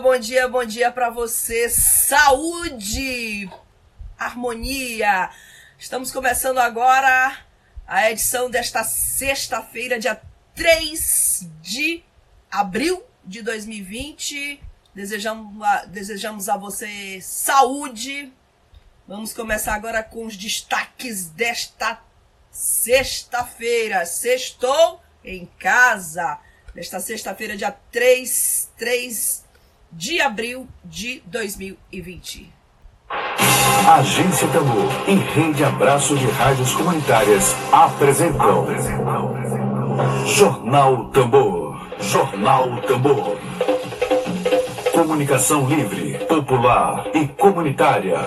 Bom dia pra você, saúde, harmonia, estamos começando agora a edição desta sexta-feira, dia 3 de abril de 2020, desejamos a você saúde. Vamos começar agora com os destaques desta sexta-feira, sextou em casa, desta sexta-feira, dia 3 de abril de 2020. Agência Tambor e Rede Abraço de Rádios Comunitárias apresentam. Jornal Tambor. Jornal Tambor. Comunicação livre, popular e comunitária.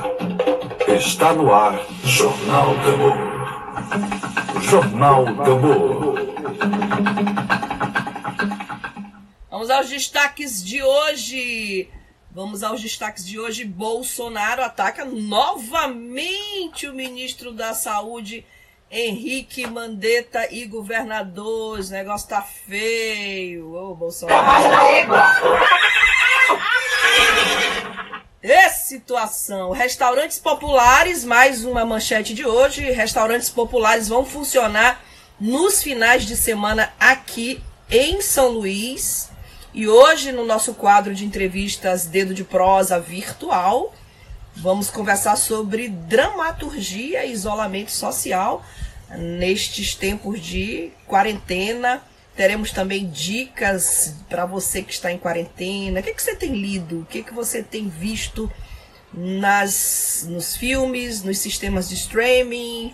Está no ar. Jornal Tambor. Jornal Tambor. Vamos aos destaques de hoje. Bolsonaro ataca novamente o ministro da Saúde, Henrique Mandetta, e governadores. O negócio tá feio. Ô, Bolsonaro. É situação. Restaurantes populares, mais uma manchete de hoje. Restaurantes populares vão funcionar nos finais de semana aqui em São Luís. E hoje, no nosso quadro de entrevistas Dedo de Prosa Virtual, vamos conversar sobre dramaturgia e isolamento social nestes tempos de quarentena. Teremos também dicas para você que está em quarentena. O que você tem lido? O que você tem visto nos filmes, nos sistemas de streaming?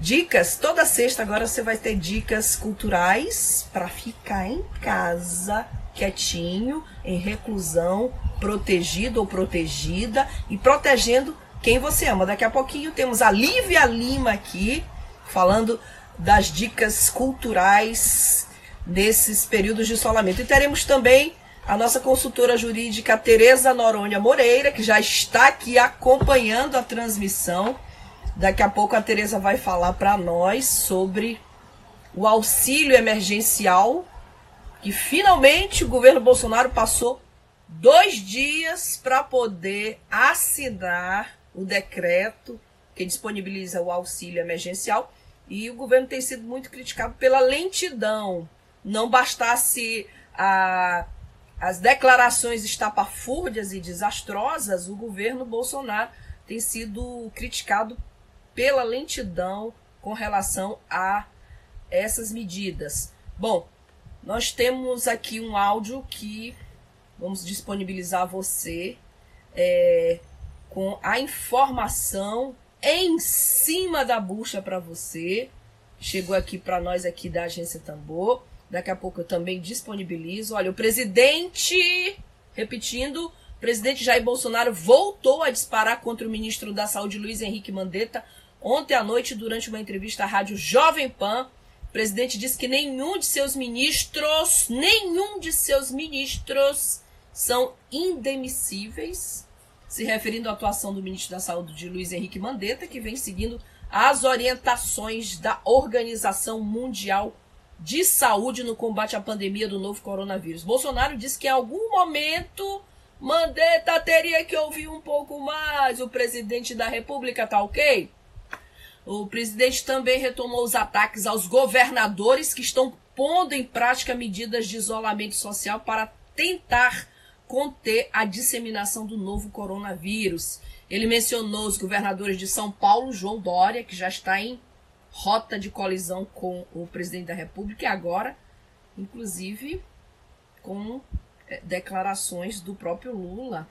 Dicas, toda sexta agora você vai ter dicas culturais para ficar em casa, quietinho, em reclusão, protegido ou protegida e protegendo quem você ama. Daqui a pouquinho temos a Lívia Lima aqui falando das dicas culturais nesses períodos de isolamento. E teremos também a nossa consultora jurídica Teresa Noronha Moreira, que já está aqui acompanhando a transmissão. Daqui a pouco a Teresa vai falar para nós sobre o auxílio emergencial, que finalmente o governo Bolsonaro passou 2 dias para poder assinar o decreto que disponibiliza o auxílio emergencial, e o governo tem sido muito criticado pela lentidão. Não bastasse as declarações estapafúrdias e desastrosas, o governo Bolsonaro tem sido criticado pela lentidão com relação a essas medidas. Bom, nós temos aqui um áudio que vamos disponibilizar a você com a informação em cima da bucha para você. Chegou aqui para nós aqui da Agência Tambor. Daqui a pouco eu também disponibilizo. Olha, o presidente, repetindo, o presidente Jair Bolsonaro voltou a disparar contra o ministro da Saúde, Luiz Henrique Mandetta, ontem à noite, durante uma entrevista à Rádio Jovem Pan. O presidente disse que nenhum de seus ministros são indemissíveis, se referindo à atuação do ministro da Saúde, de Luiz Henrique Mandetta, que vem seguindo as orientações da Organização Mundial de Saúde no combate à pandemia do novo coronavírus. Bolsonaro disse que em algum momento Mandetta teria que ouvir um pouco mais o presidente da República, tá ok? O presidente também retomou os ataques aos governadores que estão pondo em prática medidas de isolamento social para tentar conter a disseminação do novo coronavírus. Ele mencionou os governadores de São Paulo, João Dória, que já está em rota de colisão com o presidente da República, e agora, inclusive, com declarações do próprio Lula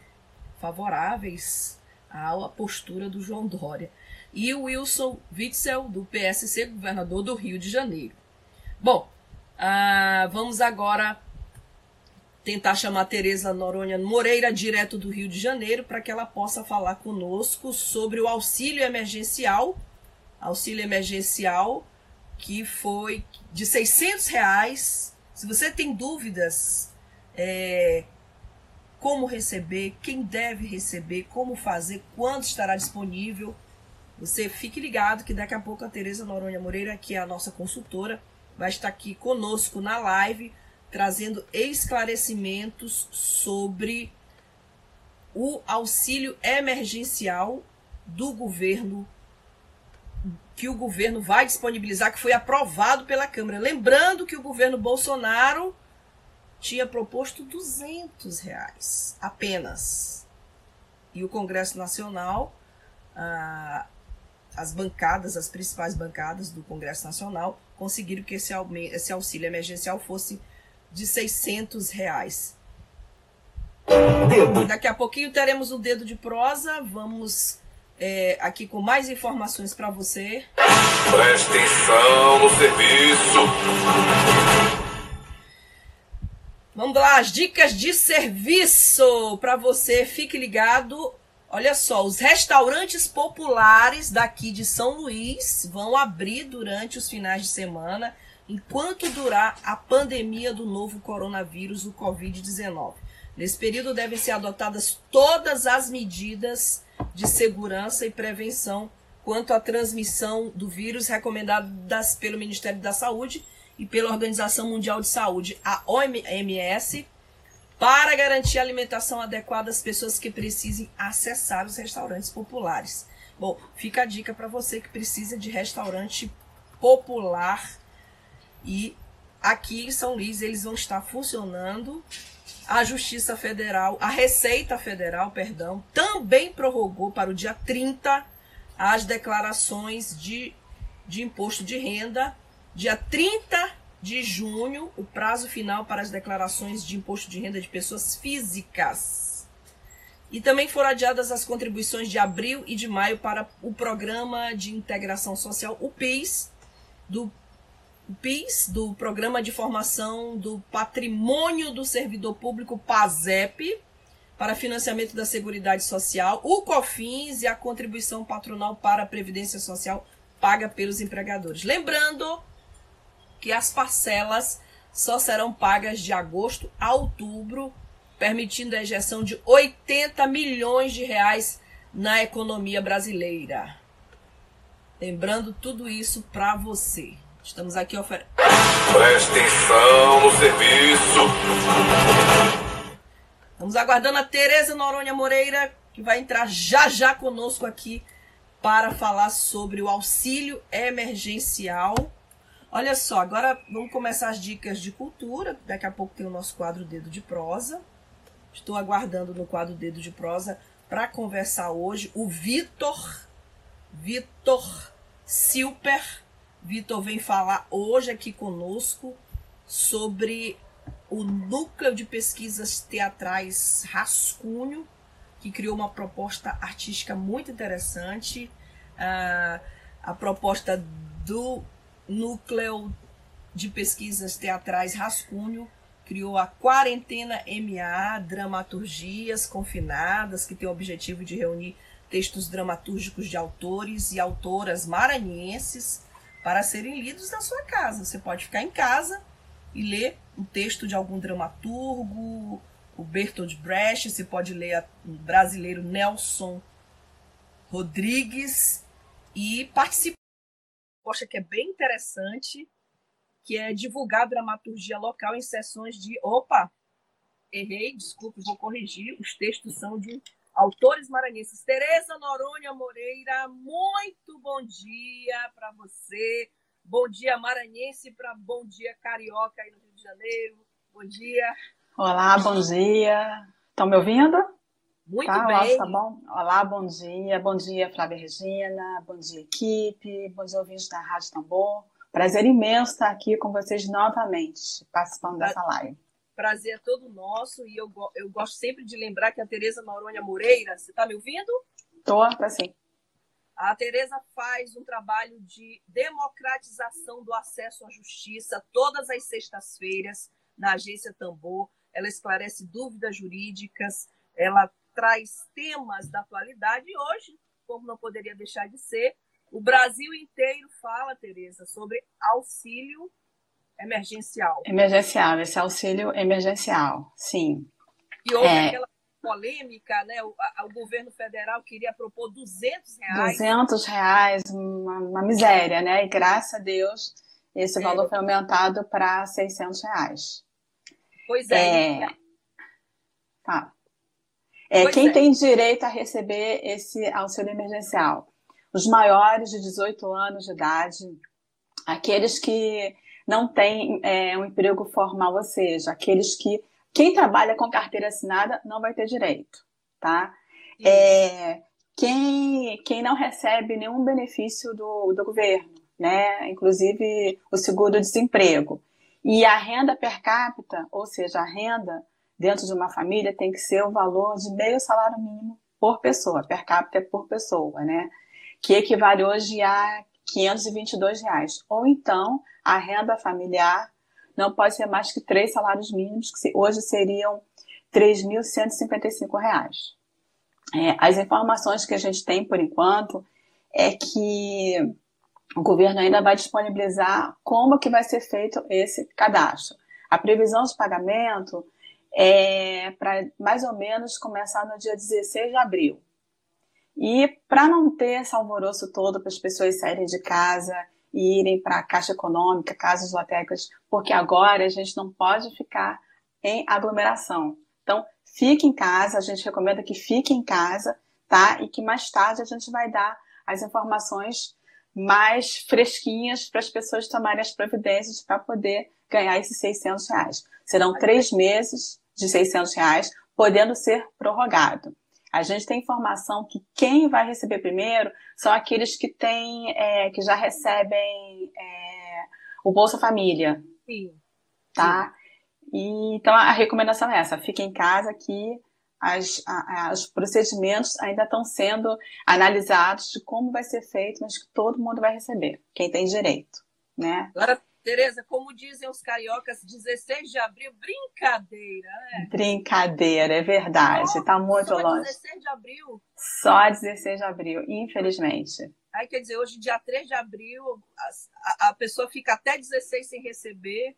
favoráveis à postura do João Dória. E o Wilson Witzel, do PSC, governador do Rio de Janeiro. Bom, vamos agora tentar chamar Teresa Noronha Moreira, direto do Rio de Janeiro, para que ela possa falar conosco sobre o auxílio emergencial que foi de R$600. Se você tem dúvidas, como receber, quem deve receber, como fazer, quando estará disponível, você fique ligado que daqui a pouco a Teresa Noronha Moreira, que é a nossa consultora, vai estar aqui conosco na live, trazendo esclarecimentos sobre o auxílio emergencial do governo, que o governo vai disponibilizar, que foi aprovado pela Câmara. Lembrando que o governo Bolsonaro tinha proposto R$200 apenas. E o Congresso Nacional, as principais bancadas do Congresso Nacional, conseguiram que esse auxílio emergencial fosse de R$600. Daqui a pouquinho teremos o Dedo de Prosa. Vamos aqui com mais informações para você. Presta atenção no serviço. Vamos lá, as dicas de serviço para você. Fique ligado. Olha só, os restaurantes populares daqui de São Luís vão abrir durante os finais de semana, enquanto durar a pandemia do novo coronavírus, o Covid-19. Nesse período devem ser adotadas todas as medidas de segurança e prevenção quanto à transmissão do vírus recomendadas pelo Ministério da Saúde e pela Organização Mundial de Saúde, a OMS, para garantir a alimentação adequada às pessoas que precisem acessar os restaurantes populares. Bom, fica a dica para você que precisa de restaurante popular. E aqui em São Luís eles vão estar funcionando. A Justiça Federal, a Receita Federal, perdão, também prorrogou para o dia 30 as declarações de imposto de renda. Dia 30 de junho, o prazo final para as declarações de imposto de renda de pessoas físicas. E também foram adiadas as contribuições de abril e de maio para o Programa de Integração Social, o PIS, do Programa de Formação do Patrimônio do Servidor Público, PASEP, para financiamento da Seguridade Social, o COFINS e a contribuição patronal para a Previdência Social paga pelos empregadores. Lembrando que as parcelas só serão pagas de agosto a outubro, permitindo a injeção de R$80 milhões na economia brasileira. Lembrando tudo isso para você. Estamos aqui oferecendo. Presta atenção no serviço. Estamos aguardando a Teresa Noronha Moreira, que vai entrar já já conosco aqui para falar sobre o auxílio emergencial. Olha só, agora vamos começar as dicas de cultura. Daqui a pouco tem o nosso quadro Dedo de Prosa. Estou aguardando no quadro Dedo de Prosa para conversar hoje o Vitor Silper. Vitor vem falar hoje aqui conosco sobre o Núcleo de Pesquisas Teatrais Rascunho, que criou uma proposta artística muito interessante. A proposta do Núcleo de Pesquisas Teatrais Rascunho criou a Quarentena MA, Dramaturgias Confinadas, que tem o objetivo de reunir textos dramaturgicos de autores e autoras maranhenses para serem lidos na sua casa. Você pode ficar em casa e ler um texto de algum dramaturgo, o Bertold Brecht, você pode ler o brasileiro Nelson Rodrigues e participar. Poxa, que é bem interessante, que é divulgar dramaturgia local em sessões de... Opa, errei, desculpe, vou corrigir. Os textos são de autores maranhenses. Teresa Noronha Moreira, muito bom dia para você. Bom dia maranhense, bom dia carioca aí no Rio de Janeiro. Bom dia. Olá, bom dia. Estão me ouvindo? Muito bem. Olá, tá bom? Olá, bom dia. Bom dia, Flávia Regina. Bom dia, equipe. Bom dia, ouvintes da Rádio Tambor. Prazer imenso estar aqui com vocês novamente, participando dessa live. Prazer é todo nosso. E eu gosto sempre de lembrar que a Teresa Noronha Moreira... Você está me ouvindo? Estou sim. A Teresa faz um trabalho de democratização do acesso à justiça todas as sextas-feiras na Agência Tambor. ela esclarece dúvidas jurídicas, ela traz temas da atualidade. E hoje, como não poderia deixar de ser, o Brasil inteiro fala, Teresa, sobre auxílio emergencial. Emergencial, esse auxílio emergencial, sim. E houve aquela polêmica, né? O governo federal queria propor R$200. R$200, uma miséria, né? E graças a Deus, esse valor foi aumentado para R$600. Pois é. Tá. Quem tem direito a receber esse auxílio emergencial? Os maiores de 18 anos de idade, aqueles que não têm um emprego formal, ou seja, aqueles que... Quem trabalha com carteira assinada não vai ter direito, tá? Quem não recebe nenhum benefício do governo, né? Inclusive o seguro-desemprego. E a renda per capita, ou seja, a renda dentro de uma família tem que ser o valor de meio salário mínimo por pessoa, per capita é por pessoa, né? Que equivale hoje a R$522. Ou então, a renda familiar não pode ser mais que 3 salários mínimos, que hoje seriam R$3.155. As informações que a gente tem, por enquanto, é que o governo ainda vai disponibilizar como que vai ser feito esse cadastro. A previsão de pagamento é para mais ou menos começar no dia 16 de abril. E para não ter esse alvoroço todo, para as pessoas saírem de casa e irem para a Caixa Econômica, casas lotéricas, porque agora a gente não pode ficar em aglomeração. Então, fique em casa, a gente recomenda que fique em casa, tá? E que mais tarde a gente vai dar as informações mais fresquinhas para as pessoas tomarem as providências para poder ganhar esses R$600. Serão 3 meses de R$600, podendo ser prorrogado. A gente tem informação que quem vai receber primeiro são aqueles que que já recebem o Bolsa Família. Sim. Tá? Sim. E, então, a recomendação é essa. Fique em casa que os procedimentos ainda estão sendo analisados de como vai ser feito, mas que todo mundo vai receber, quem tem direito. Né? Agora, Teresa, como dizem os cariocas, 16 de abril, brincadeira, né? Brincadeira, é verdade. Está muito só longe. Só 16 de abril? Só 16 de abril, infelizmente. Aí, quer dizer, hoje, dia 3 de abril, a pessoa fica até 16 sem receber.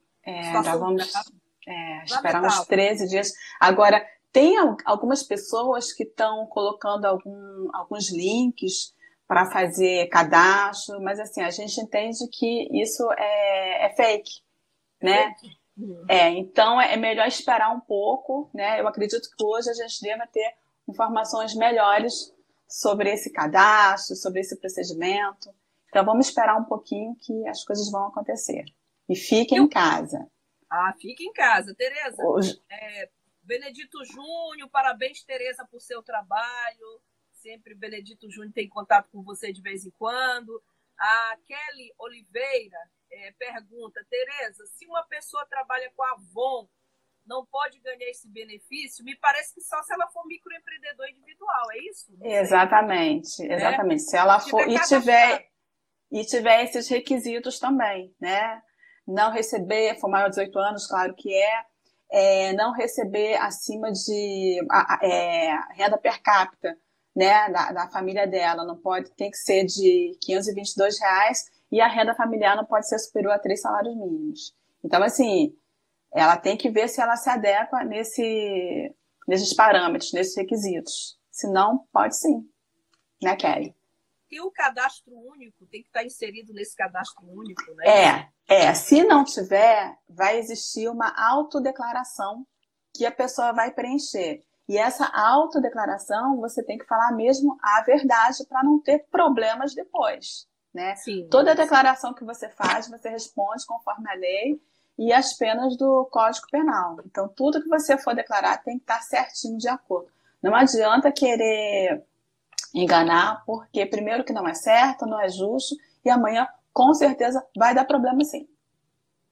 Esperamos 13 dias. Agora, tem algumas pessoas que estão colocando alguns links para fazer cadastro, mas assim, a gente entende que isso é fake, né? Então é melhor esperar um pouco, né? Eu acredito que hoje a gente deva ter informações melhores sobre esse cadastro, sobre esse procedimento. Então vamos esperar um pouquinho que as coisas vão acontecer. E fiquem em casa. Ah, fiquem em casa, Teresa. Hoje... Benedito Júnior, parabéns, Teresa, por seu trabalho. Sempre Benedito Júnior tem contato com você de vez em quando. A Kelly Oliveira pergunta, Teresa, se uma pessoa trabalha com a Avon, não pode ganhar esse benefício? Me parece que só se ela for microempreendedor individual, é isso? Exatamente. Se ela for e tiver esses requisitos também, né? Não receber, for maior de 18 anos, claro que não receber acima de renda per capita, né, da família dela, não pode, tem que ser de R$522 e a renda familiar não pode ser superior a 3 salários mínimos. Então, assim, ela tem que ver se ela se adequa nesses parâmetros, nesses requisitos. Se não, pode sim. Né, Kelly? E o cadastro único tem que estar inserido nesse cadastro único, né? Se não tiver, vai existir uma autodeclaração que a pessoa vai preencher. E essa autodeclaração, você tem que falar mesmo a verdade para não ter problemas depois, né? Sim. Toda declaração que você faz, você responde conforme a lei e as penas do Código Penal. Então, tudo que você for declarar tem que estar certinho de acordo. Não adianta querer enganar, porque primeiro que não é certo, não é justo, e amanhã, com certeza, vai dar problema sim.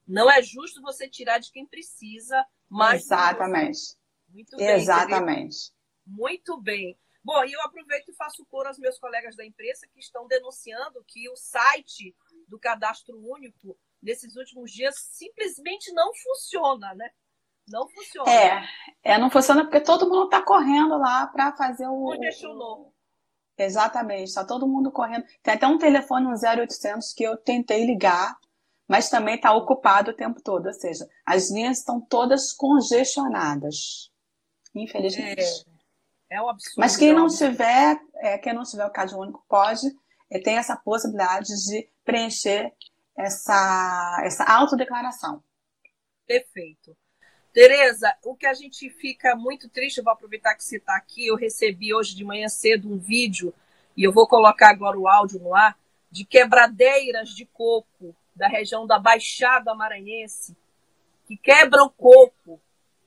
Não é justo você tirar de quem precisa, mas... Exatamente. Muito bem, exatamente. Muito bem. Bom, e eu aproveito e faço coro aos meus colegas da imprensa que estão denunciando que o site do Cadastro Único, nesses últimos dias, simplesmente não funciona, né? Não funciona. Não funciona porque todo mundo está correndo lá para fazer o... Exatamente, está todo mundo correndo. Tem até um telefone, um 0800, que eu tentei ligar, mas também está ocupado o tempo todo. Ou seja, as linhas estão todas congestionadas, infelizmente. É um absurdo. Mas quem não tiver o Cadastro Único pode, tem essa possibilidade de preencher essa autodeclaração. Perfeito. Tereza, o que a gente fica muito triste, eu vou aproveitar que você está aqui, eu recebi hoje de manhã cedo um vídeo, e eu vou colocar agora o áudio no ar, de quebradeiras de coco da região da Baixada Maranhense, que quebram coco,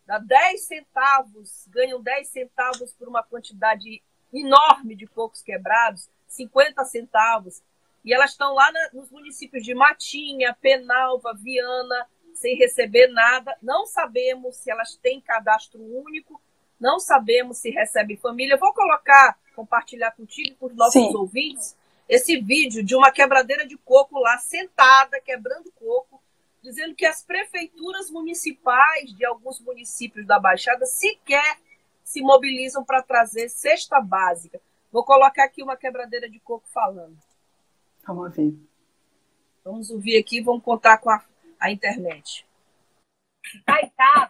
dá 10 centavos, ganham 10 centavos por uma quantidade enorme de cocos quebrados, 50 centavos, e elas estão lá nos municípios de Matinha, Penalva, Viana, sem receber nada, não sabemos se elas têm cadastro único, não sabemos se recebem família. Eu vou compartilhar contigo e com os nossos ouvintes, esse vídeo de uma quebradeira de coco lá, sentada, quebrando coco, dizendo que as prefeituras municipais de alguns municípios da Baixada sequer se mobilizam para trazer cesta básica. Vou colocar aqui uma quebradeira de coco falando. Vamos ouvir aqui, vamos contar com a internet. Coitada,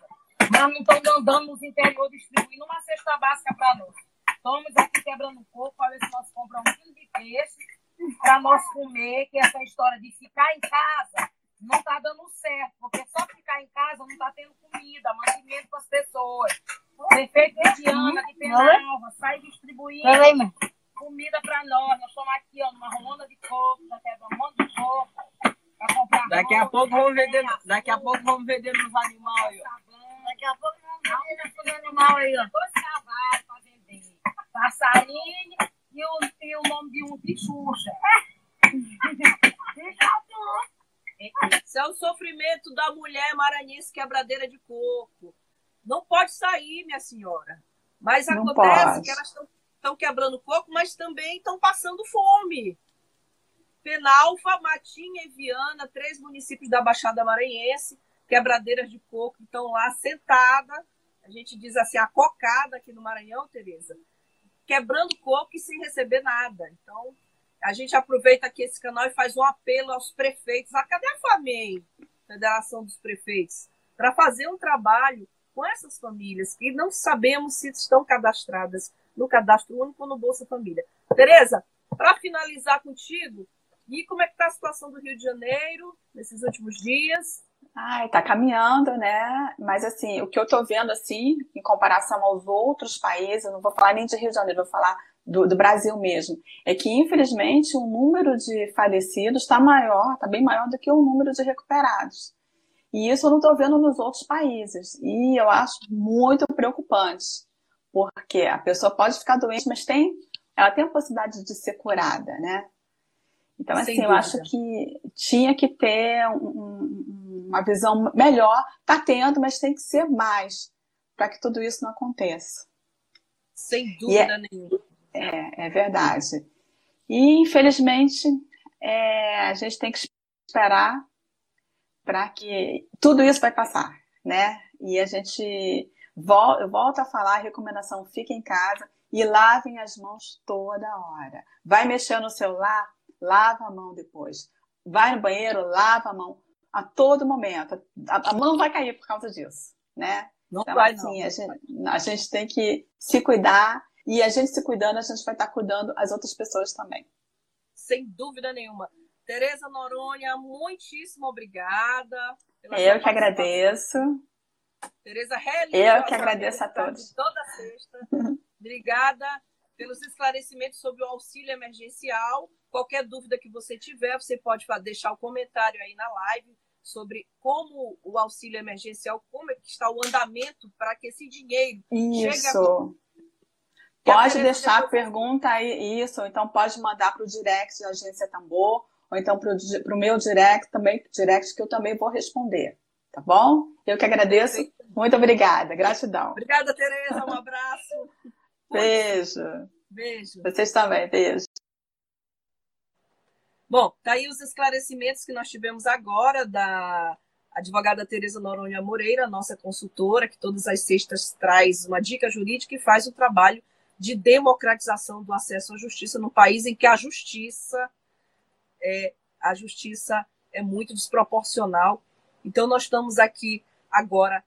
mas não estão andando nos interiores distribuindo uma cesta básica para nós. Estamos aqui quebrando um pouco para ver se nós compramos um quilo de peixe para nós comer, que essa história de ficar em casa não está dando certo, porque só ficar em casa não está tendo comida, mantimento para as pessoas. Prefeito de Viana, de Penalva, sai distribuindo comida para nós. Nós estamos aqui, ó, numa rolona de coco, já quebramos um monte de coco. Daqui a pouco vamos vender nos animais. Daqui a pouco vamos vender nos animais aí, ó. Dois cavalos para vender. Passarinho e o nome de um de Xuxa. Isso é o sofrimento da mulher maranhense quebradeira de coco. Não pode sair, minha senhora. Mas acontece que elas estão quebrando coco, mas também estão passando fome. Penalva, Matinha e Viana, 3 municípios da Baixada Maranhense, quebradeiras de coco, estão lá sentada, a gente diz assim, acocada aqui no Maranhão, Tereza, quebrando coco e sem receber nada. Então, a gente aproveita aqui esse canal e faz um apelo aos prefeitos, cadê a FAMEI, Federação dos Prefeitos, para fazer um trabalho com essas famílias que não sabemos se estão cadastradas no Cadastro Único ou no Bolsa Família. Tereza, para finalizar contigo, e como é que está a situação do Rio de Janeiro nesses últimos dias? Está caminhando, né? Mas, assim, o que eu estou vendo, assim, em comparação aos outros países, eu não vou falar nem de Rio de Janeiro, vou falar do Brasil mesmo, é que, infelizmente, o número de falecidos está bem maior do que o número de recuperados. E isso eu não estou vendo nos outros países. E eu acho muito preocupante, porque a pessoa pode ficar doente, mas ela tem a possibilidade de ser curada, né? Então, assim, eu acho que tinha que ter uma visão melhor. Está tendo, mas tem que ser mais para que tudo isso não aconteça. Sem dúvida nenhuma. É verdade. E, infelizmente, a gente tem que esperar para que tudo isso vai passar, né? E a gente... Eu volto a falar, a recomendação, fique em casa e lavem as mãos toda hora. Vai mexer no celular... Lava a mão depois. Vai no banheiro, lava a mão a todo momento. A mão vai cair por causa disso, né? A gente tem que se cuidar e a gente se cuidando, a gente vai estar cuidando as outras pessoas também. Sem dúvida nenhuma. Teresa Noronha, muitíssimo obrigada. Eu que agradeço. Teresa, eu que agradeço a todos. Toda sexta. Obrigada pelos esclarecimentos sobre o auxílio emergencial. Qualquer dúvida que você tiver, você pode deixar o comentário aí na live sobre como o auxílio emergencial, como é que está o andamento para que esse dinheiro chegue a... Pode deixar a pergunta aí, isso, ou então pode mandar para o direct da Agência Tambor, ou então para o meu direct, também direct que eu também vou responder, tá bom? Eu que agradeço, muito obrigada, gratidão. Obrigada, Tereza, um abraço. Beijo. Vocês também, beijo. Bom, tá aí os esclarecimentos que nós tivemos agora da advogada Teresa Noronha Moreira, nossa consultora, que todas as sextas traz uma dica jurídica e faz o trabalho de democratização do acesso à justiça no país em que a justiça é muito desproporcional. Então, nós estamos aqui agora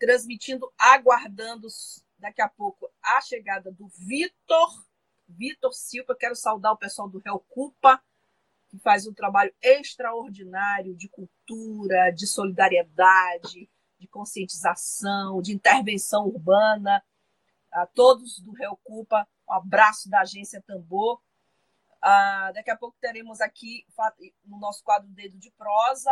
transmitindo, aguardando daqui a pouco a chegada do Vitor Silper. Quero saudar o pessoal do Reocupa, que faz um trabalho extraordinário de cultura, de solidariedade, de conscientização, de intervenção urbana. A todos do Reocupa, um abraço da Agência Tambor. Daqui a pouco teremos aqui, no nosso quadro Dedo de Prosa,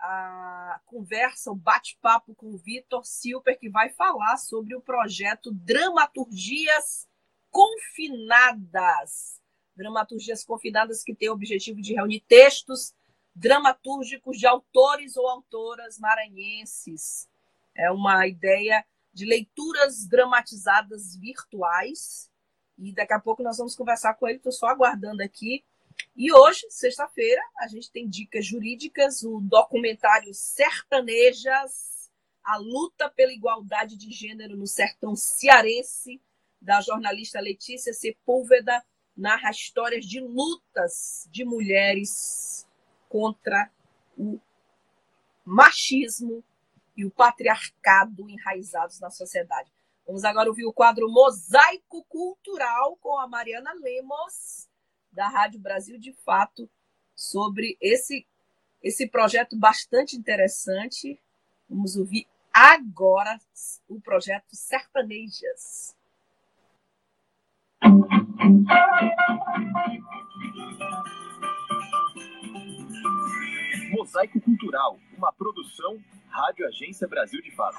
a conversa, o bate-papo com o Vitor Silper, que vai falar sobre o projeto Dramaturgias Confinadas. Dramaturgias Confinadas, que tem o objetivo de reunir textos dramatúrgicos de autores ou autoras maranhenses. É uma ideia de leituras dramatizadas virtuais, e daqui a pouco nós vamos conversar com ele, estou só aguardando aqui. E hoje, sexta-feira, a gente tem dicas jurídicas, o documentário Sertanejas, a luta pela igualdade de gênero no sertão cearense, da jornalista Letícia Sepúlveda, narra histórias de lutas de mulheres contra o machismo e o patriarcado enraizados na sociedade. Vamos agora ouvir o quadro Mosaico Cultural com a Mariana Lemos, da Rádio Brasil de Fato, sobre esse projeto bastante interessante. Vamos ouvir agora o projeto Sertanejas. Mosaico Cultural, uma produção Rádio Agência Brasil de Fato.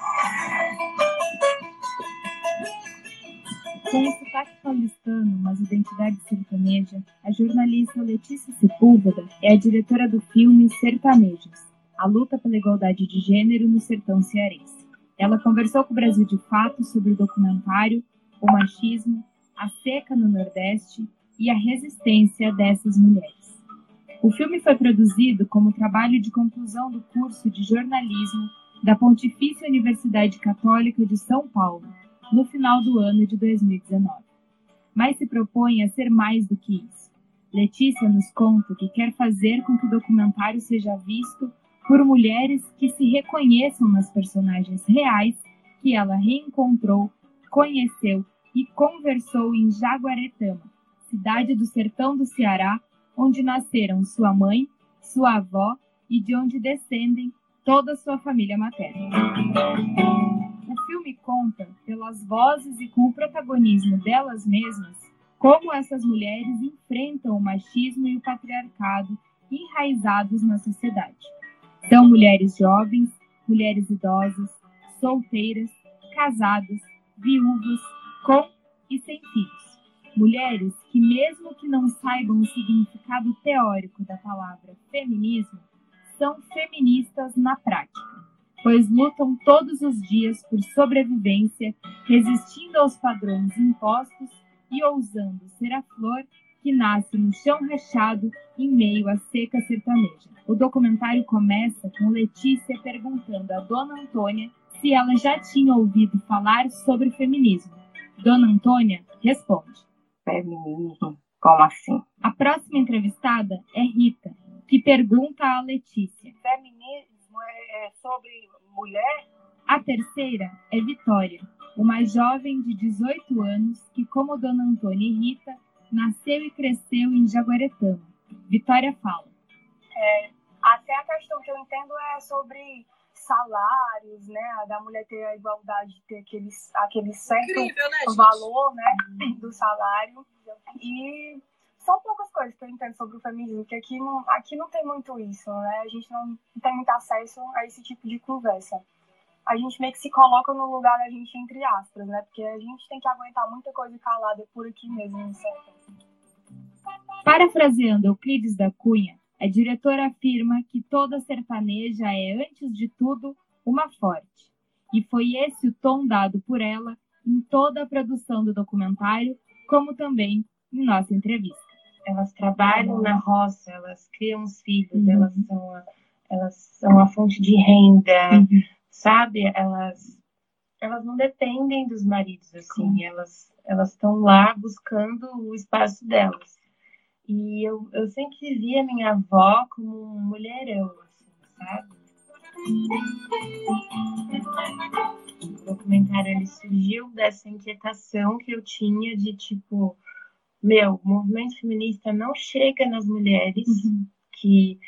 Com o sotaque paulistano, mas identidade sertaneja, a jornalista Letícia Sepúlveda é a diretora do filme Sertanejas, a luta pela igualdade de gênero no sertão cearense. Ela conversou com o Brasil de Fato sobre o documentário, o machismo, a seca no Nordeste e a resistência dessas mulheres. O filme foi produzido como trabalho de conclusão do curso de jornalismo da Pontifícia Universidade Católica de São Paulo, no final do ano de 2019. Mas se propõe a ser mais do que isso. Letícia nos conta que quer fazer com que o documentário seja visto por mulheres que se reconheçam nas personagens reais que ela reencontrou, conheceu e conversou em Jaguaretama, cidade do sertão do Ceará, onde nasceram sua mãe, sua avó e de onde descendem toda a sua família materna. O filme conta, pelas vozes e com o protagonismo delas mesmas, como essas mulheres enfrentam o machismo e o patriarcado enraizados na sociedade. São mulheres jovens, mulheres idosas, solteiras, casadas, viúvas, com e sem filhos. Mulheres que, mesmo que não saibam o significado teórico da palavra feminismo, são feministas na prática, pois lutam todos os dias por sobrevivência, resistindo aos padrões impostos e ousando ser a flor que nasce no chão rachado em meio à seca sertaneja. O documentário começa com Letícia perguntando a Dona Antônia se ela já tinha ouvido falar sobre feminismo. Dona Antônia responde: feminismo? Como assim? A próxima entrevistada é Rita, que pergunta a Letícia: feminismo é sobre mulher? A terceira é Vitória, uma jovem de 18 anos que, como Dona Antônia e Rita, nasceu e cresceu em Jaguaretama. Vitória fala: até a questão que eu entendo é sobre salários, né, da mulher ter a igualdade de ter aquele certo valor, né, do salário. E são poucas coisas que eu entendo sobre o feminismo, porque aqui não tem muito isso, né, a gente não tem muito acesso a esse tipo de conversa. A gente meio que se coloca no lugar da gente, entre aspas, né, porque a gente tem que aguentar muita coisa calada por aqui mesmo, certo? Parafraseando Euclides da Cunha, a diretora afirma que toda sertaneja é, antes de tudo, uma forte. E foi esse o tom dado por ela em toda a produção do documentário, como também em nossa entrevista. Elas trabalham na roça, elas criam os filhos, elas são elas são a fonte de renda, uhum. sabe? Elas não dependem dos maridos, assim, elas estão lá buscando o espaço delas. E eu sempre vi a minha avó como um mulherão, assim, sabe? O documentário, ele surgiu dessa inquietação que eu tinha de, tipo, o movimento feminista não chega nas mulheres uhum. que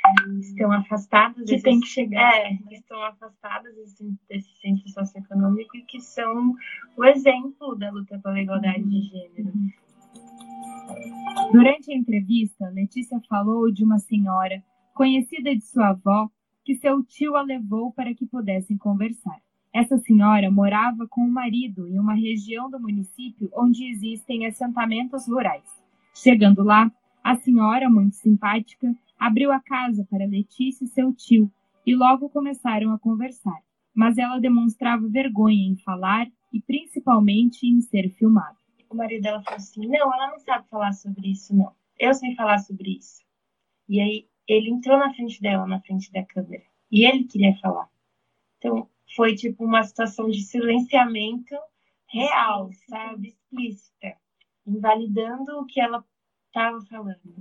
estão afastadas... Que tem que chegar. Que estão afastadas desse centro socioeconômico e que são o exemplo da luta pela igualdade de gênero. Durante a entrevista, Letícia falou de uma senhora, conhecida de sua avó, que seu tio a levou para que pudessem conversar. Essa senhora morava com o marido em uma região do município onde existem assentamentos rurais. Chegando lá, a senhora, muito simpática, abriu a casa para Letícia e seu tio e logo começaram a conversar. Mas ela demonstrava vergonha em falar e principalmente em ser filmada. O marido dela falou assim, não, ela não sabe falar sobre isso, não. Eu sei falar sobre isso. E aí, ele entrou na frente dela, na frente da câmera. E ele queria falar. Então, foi tipo uma situação de silenciamento real, sabe? Explícita. Invalidando o que ela estava falando.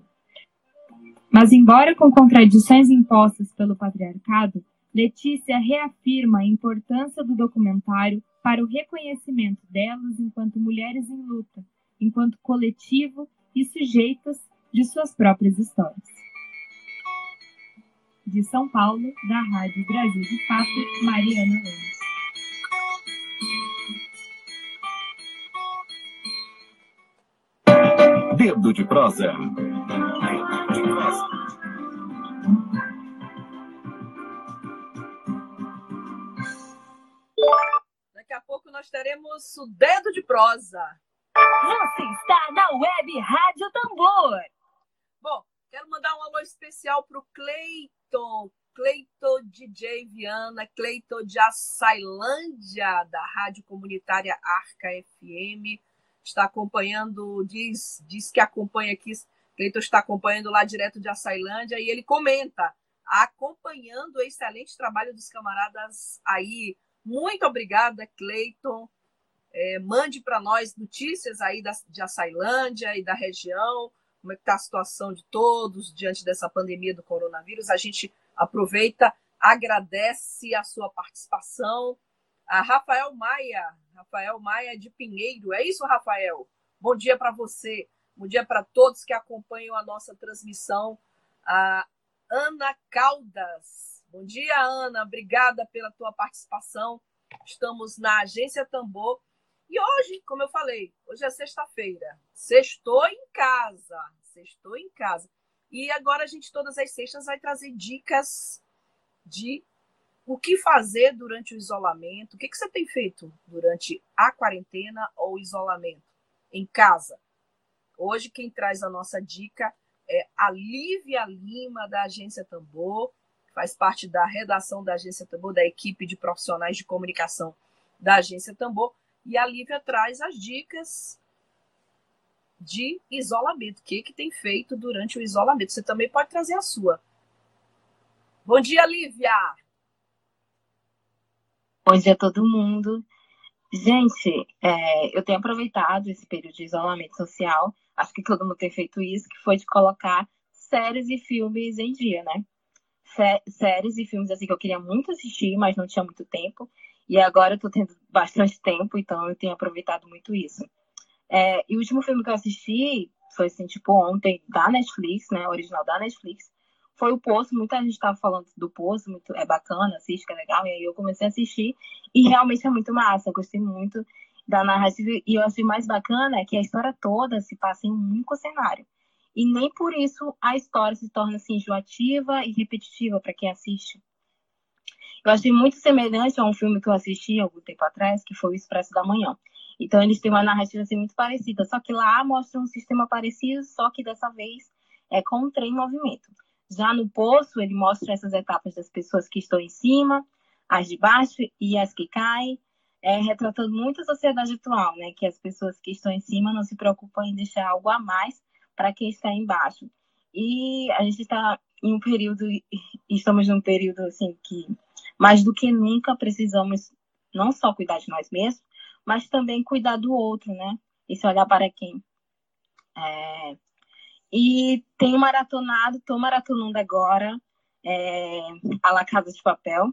Mas, embora com contradições impostas pelo patriarcado, Letícia reafirma a importância do documentário para o reconhecimento delas enquanto mulheres em luta, enquanto coletivo e sujeitas de suas próprias histórias. De São Paulo, da Rádio Brasil de Fato, Mariana Lemos. Dedo de prosa. Daqui a pouco nós teremos o Dedo de Prosa. Você está na web Rádio Tambor. Bom, quero mandar um alô especial para o Cleiton DJ Viana, Cleiton de Açailândia, da Rádio Comunitária Arca FM. Está acompanhando, diz que acompanha aqui. Cleiton está acompanhando lá direto de Açailândia e ele comenta, acompanhando o excelente trabalho dos camaradas aí. Muito obrigada, Cleiton. Mande para nós notícias aí de Açailândia e da região. Como é que está a situação de todos diante dessa pandemia do coronavírus. A gente aproveita, agradece a sua participação. A Rafael Maia de Pinheiro. É isso, Rafael? Bom dia para você. Bom dia para todos que acompanham a nossa transmissão. A Ana Caldas. Bom dia, Ana. Obrigada pela tua participação. Estamos na Agência Tambor. E hoje, como eu falei, hoje é sexta-feira. Sextou em casa. E agora a gente, todas as sextas, vai trazer dicas de o que fazer durante o isolamento. O que você tem feito durante a quarentena ou isolamento em casa? Hoje, quem traz a nossa dica é a Lívia Lima, da Agência Tambor, que faz parte da redação da Agência Tambor, da equipe de profissionais de comunicação da Agência Tambor. E a Lívia traz as dicas de isolamento. O que tem feito durante o isolamento? Você também pode trazer a sua. Bom dia, Lívia! Bom dia a todo mundo. Gente, eu tenho aproveitado esse período de isolamento social. Acho que todo mundo tem feito isso, que foi de colocar séries e filmes em dia, né? Séries e filmes assim que eu queria muito assistir, mas não tinha muito tempo. E agora eu tô tendo bastante tempo, então eu tenho aproveitado muito isso. E o último filme que eu assisti, foi assim, tipo, ontem, da Netflix, né? Original da Netflix. Foi O Poço, muita gente tava falando do Poço, muito, é bacana, assiste, que é legal. E aí eu comecei a assistir e realmente é muito massa. Eu gostei muito da narrativa. E eu achei mais bacana é que a história toda se passa em um único cenário. E nem por isso a história se torna, assim, enjoativa e repetitiva para quem assiste. Eu achei muito semelhante a um filme que eu assisti algum tempo atrás, que foi O Expresso da Manhã. Então, eles têm uma narrativa assim, muito parecida, só que lá mostra um sistema parecido, só que dessa vez é com um trem em movimento. Já no Poço, ele mostra essas etapas das pessoas que estão em cima, as de baixo e as que caem, retratando muito a sociedade atual, né? Que as pessoas que estão em cima não se preocupam em deixar algo a mais para quem está embaixo. E a gente está em um período, estamos num período assim que mais do que nunca precisamos não só cuidar de nós mesmos, mas também cuidar do outro, né? E se olhar para quem. E tenho maratonado, estou maratonando agora a La Casa de Papel,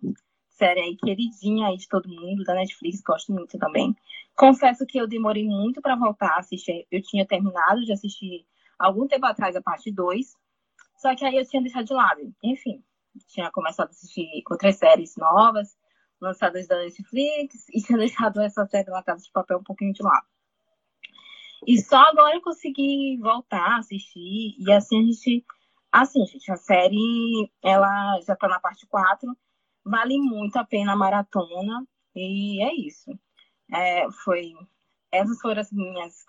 série aí queridinha aí de todo mundo, da Netflix, gosto muito também. Confesso que eu demorei muito para voltar a assistir, eu tinha terminado de assistir algum tempo atrás a parte 2, só que aí eu tinha deixado de lado, enfim, tinha começado a assistir outras séries novas, lançadas da Netflix, e tinha deixado essa série da La Casa de Papel um pouquinho de lado. E só agora eu consegui voltar a assistir, e assim a gente... Assim, gente, a série, ela já tá na parte 4, vale muito a pena a maratona, e é isso. Essas foram as minhas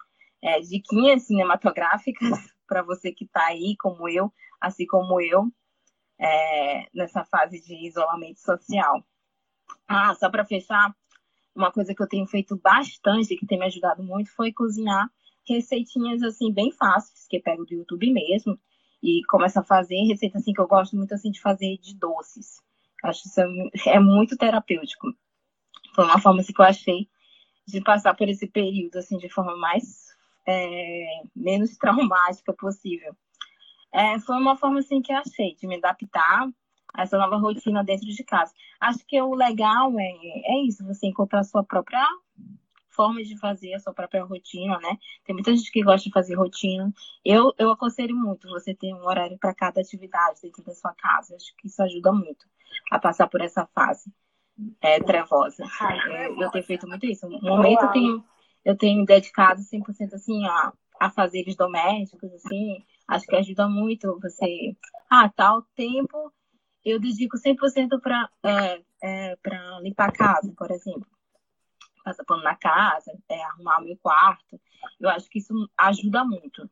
diquinhas cinematográficas para você que tá aí, como eu, assim como eu, nessa fase de isolamento social. Ah, só para fechar, uma coisa que eu tenho feito bastante, que tem me ajudado muito, foi cozinhar receitinhas, assim, bem fáceis, que eu pego do YouTube mesmo, e começo a fazer receita, assim, que eu gosto muito, assim, de fazer de doces. Acho que isso é muito terapêutico. Foi uma forma, assim, que eu achei de passar por esse período, assim, de forma mais... menos traumática possível. Foi uma forma, assim, que eu achei de me adaptar a essa nova rotina dentro de casa. Acho que o legal é isso, você encontrar a sua própria forma de fazer, a sua própria rotina, né? Tem muita gente que gosta de fazer rotina. Eu aconselho muito você ter um horário para cada atividade dentro da sua casa. Acho que isso ajuda muito a passar por essa fase trevosa. Eu tenho feito muito isso. No momento eu tenho me dedicado 100% assim, a fazeres domésticos, assim. Acho que ajuda muito você... tal tempo... Eu dedico 100% para limpar a casa, por exemplo. Passar pano na casa, arrumar o meu quarto. Eu acho que isso ajuda muito.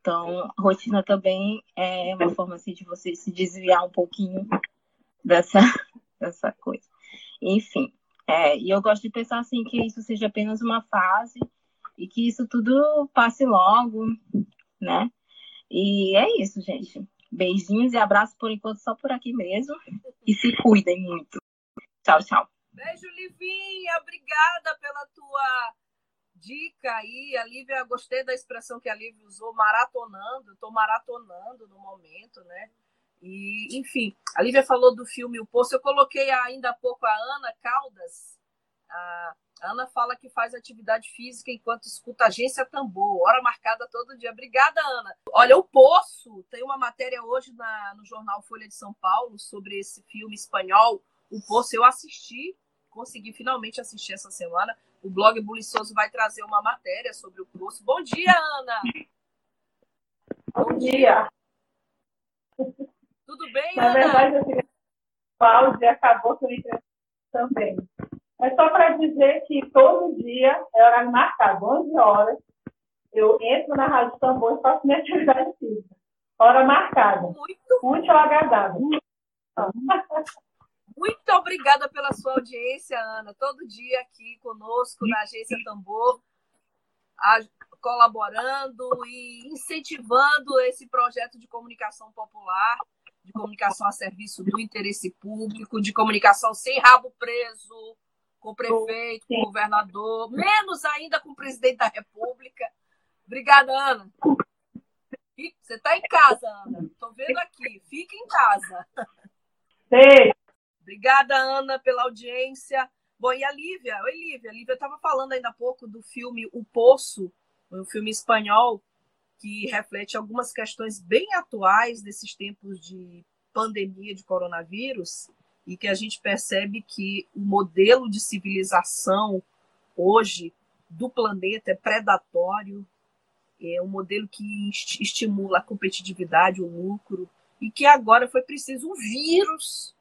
Então, rotina também é uma forma assim, de você se desviar um pouquinho dessa coisa. Enfim, e eu gosto de pensar assim, que isso seja apenas uma fase e que isso tudo passe logo, né? E é isso, gente. Beijinhos e abraços por enquanto, só por aqui mesmo. E se cuidem muito. Tchau, tchau. Beijo, Livinha. Obrigada pela tua dica aí. A Lívia, gostei da expressão que a Lívia usou, maratonando. Estou maratonando no momento, né? E, enfim, a Lívia falou do filme O Poço. Eu coloquei ainda há pouco a Ana Caldas. A Ana fala que faz atividade física enquanto escuta Agência Tambor, hora marcada todo dia. Obrigada, Ana. Olha, O Poço, tem uma matéria hoje no jornal Folha de São Paulo sobre esse filme espanhol, O Poço. Eu assisti, consegui finalmente assistir essa semana. O blog Buliçoso vai trazer uma matéria sobre O Poço. Bom dia, Ana! Bom dia! Tudo bem, Ana? Na verdade, eu queria falar e acabou por entrevista também. É só para dizer que todo dia, é horário marcado, 11 horas, eu entro na Rádio Tambor e faço minha atividade física. Hora marcada. Muito agradável. Muito obrigada pela sua audiência, Ana. Todo dia aqui conosco na Agência Tambor, colaborando e incentivando esse projeto de comunicação popular, de comunicação a serviço do interesse público, de comunicação sem rabo preso, com o prefeito, com o governador, menos ainda com o presidente da República. Obrigada, Ana. Você está em casa, Ana. Estou vendo aqui. Fica em casa. Sim. Obrigada, Ana, pela audiência. Bom, e a Lívia? Oi, Lívia. A Lívia estava falando ainda há pouco do filme O Poço, um filme espanhol que reflete algumas questões bem atuais desses tempos de pandemia de coronavírus, e que a gente percebe que o modelo de civilização hoje do planeta é predatório, é um modelo que estimula a competitividade, o lucro, e que agora foi preciso um vírus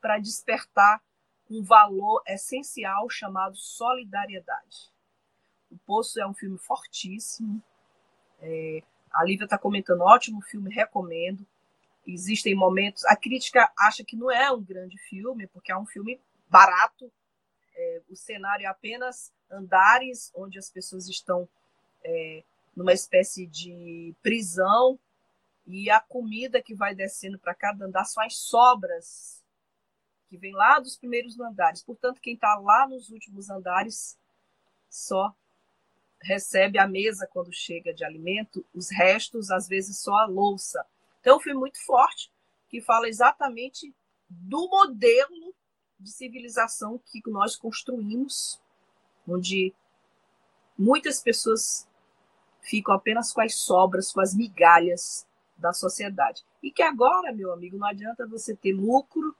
para despertar um valor essencial chamado solidariedade. O Poço é um filme fortíssimo. A Lívia está comentando, ótimo filme, recomendo. Existem momentos... A crítica acha que não é um grande filme, porque é um filme barato. O cenário é apenas andares, onde as pessoas estão numa espécie de prisão. E a comida que vai descendo para cada andar são as sobras, que vem lá dos primeiros andares. Portanto, quem está lá nos últimos andares só recebe a mesa quando chega de alimento, os restos, às vezes, só a louça. Então, um filme muito forte que fala exatamente do modelo de civilização que nós construímos, onde muitas pessoas ficam apenas com as sobras, com as migalhas da sociedade. E que agora, meu amigo, não adianta você ter lucro,